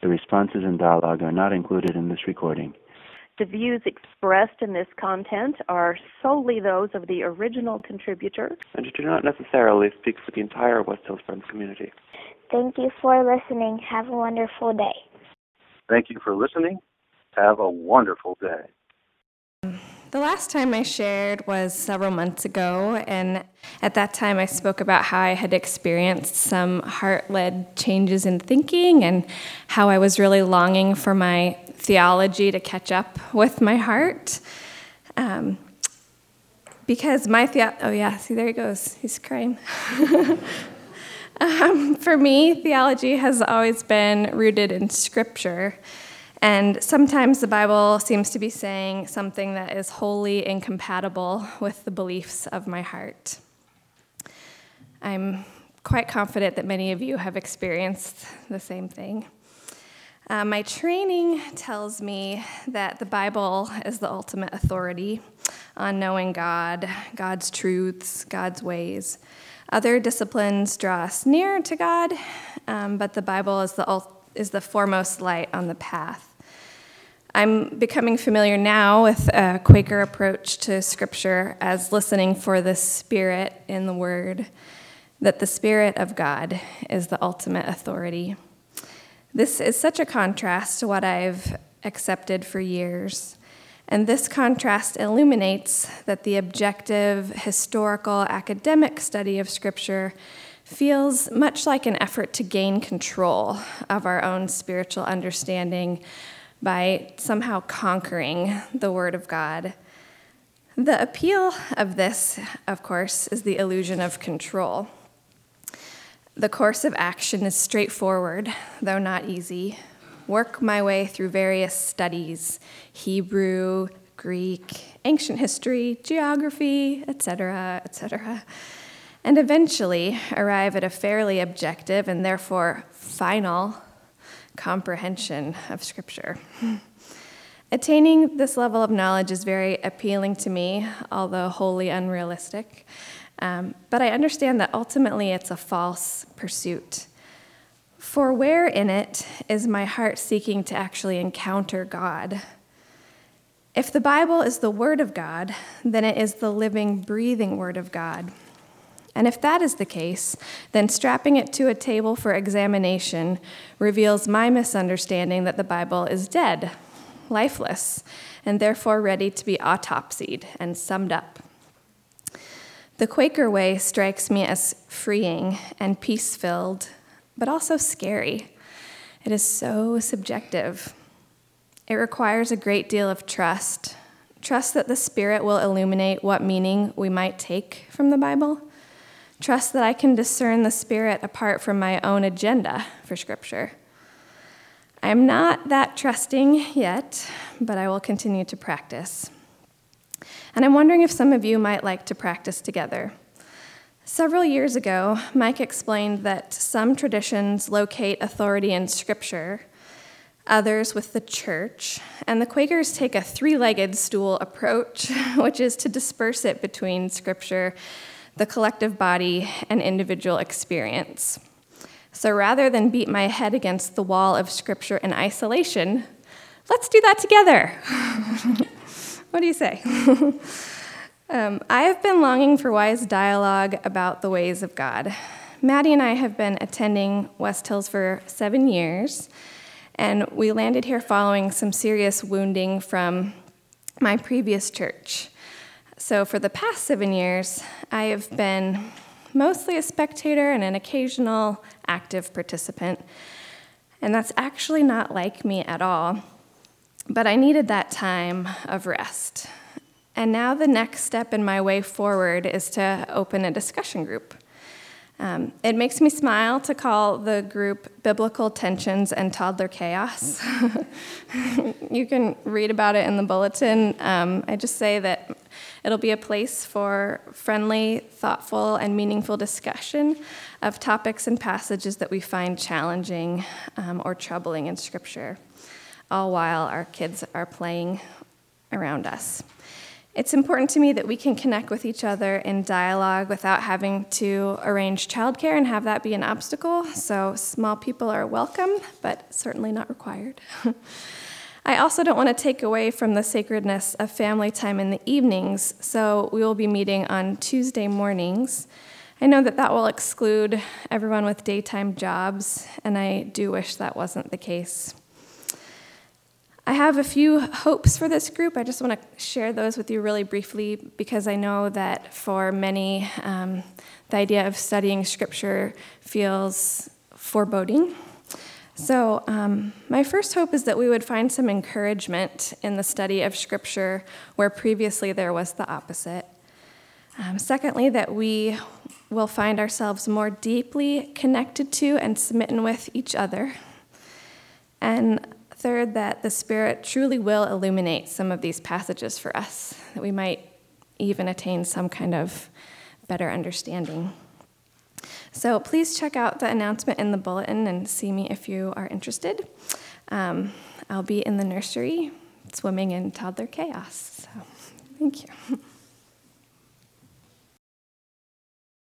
The responses and dialogue are not included in this recording. The views expressed in this content are solely those of the original contributor and do not necessarily speak for the entire West Hills Friends community. Thank you for listening. Have a wonderful day. Thank you for listening. Have a wonderful day. The last time I shared was several months ago, and at that time I spoke about how I had experienced some heart-led changes in thinking and how I was really longing for my theology to catch up with my heart. Because my see, there he goes. He's crying. For me, theology has always been rooted in Scripture. And sometimes the Bible seems to be saying something that is wholly incompatible with the beliefs of my heart. I'm quite confident that many of you have experienced the same thing. My training tells me that the Bible is the ultimate authority on knowing God, God's truths, God's ways. Other disciplines draw us near to God, but the Bible is the foremost light on the path. I'm becoming familiar now with a Quaker approach to Scripture as listening for the Spirit in the Word, that the Spirit of God is the ultimate authority. This is such a contrast to what I've accepted for years, and this contrast illuminates that the objective, historical, academic study of Scripture feels much like an effort to gain control of our own spiritual understanding by somehow conquering the Word of God. The appeal of this, of course, is the illusion of control. The course of action is straightforward, though not easy. Work my way through various studies, Hebrew, Greek, ancient history, geography, etc., etc., and eventually arrive at a fairly objective and therefore final comprehension of Scripture. Attaining this level of knowledge is very appealing to me, although wholly unrealistic. But I understand that ultimately it's a false pursuit. For where in it is my heart seeking to actually encounter God? If the Bible is the Word of God, then it is the living, breathing Word of God. And if that is the case, then strapping it to a table for examination reveals my misunderstanding that the Bible is dead, lifeless, and therefore ready to be autopsied and summed up. The Quaker way strikes me as freeing and peace-filled, but also scary. It is so subjective. It requires a great deal of trust that the Spirit will illuminate what meaning we might take from the Bible. Trust that I can discern the Spirit apart from my own agenda for Scripture. I am not that trusting yet, but I will continue to practice. And I'm wondering if some of you might like to practice together. Several years ago, Mike explained that some traditions locate authority in Scripture, others with the church, and the Quakers take a three-legged stool approach, which is to disperse it between Scripture, the collective body, and individual experience. So rather than beat my head against the wall of Scripture in isolation, let's do that together. What do you say? I have been longing for wise dialogue about the ways of God. Maddie and I have been attending West Hills for 7 years, and we landed here following some serious wounding from my previous church. So for the past 7 years, I have been mostly a spectator and an occasional active participant. And that's actually not like me at all. But I needed that time of rest. And now the next step in my way forward is to open a discussion group. It makes me smile to call the group Biblical Tensions and Toddler Chaos. You can read about it in the bulletin. I just say that it'll be a place for friendly, thoughtful, and meaningful discussion of topics and passages that we find challenging or troubling in Scripture, all while our kids are playing around us. It's important to me that we can connect with each other in dialogue without having to arrange childcare and have that be an obstacle. So small people are welcome, but certainly not required. I also don't want to take away from the sacredness of family time in the evenings, so we will be meeting on Tuesday mornings. I know that that will exclude everyone with daytime jobs, and I do wish that wasn't the case. I have a few hopes for this group. I just want to share those with you really briefly because I know that for many, the idea of studying Scripture feels foreboding. So my first hope is that we would find some encouragement in the study of Scripture where previously there was the opposite. Secondly, that we will find ourselves more deeply connected to and smitten with each other. And third, that the Spirit truly will illuminate some of these passages for us, that we might even attain some kind of better understanding. So please check out the announcement in the bulletin and see me if you are interested. I'll be in the nursery swimming in toddler chaos. So thank you.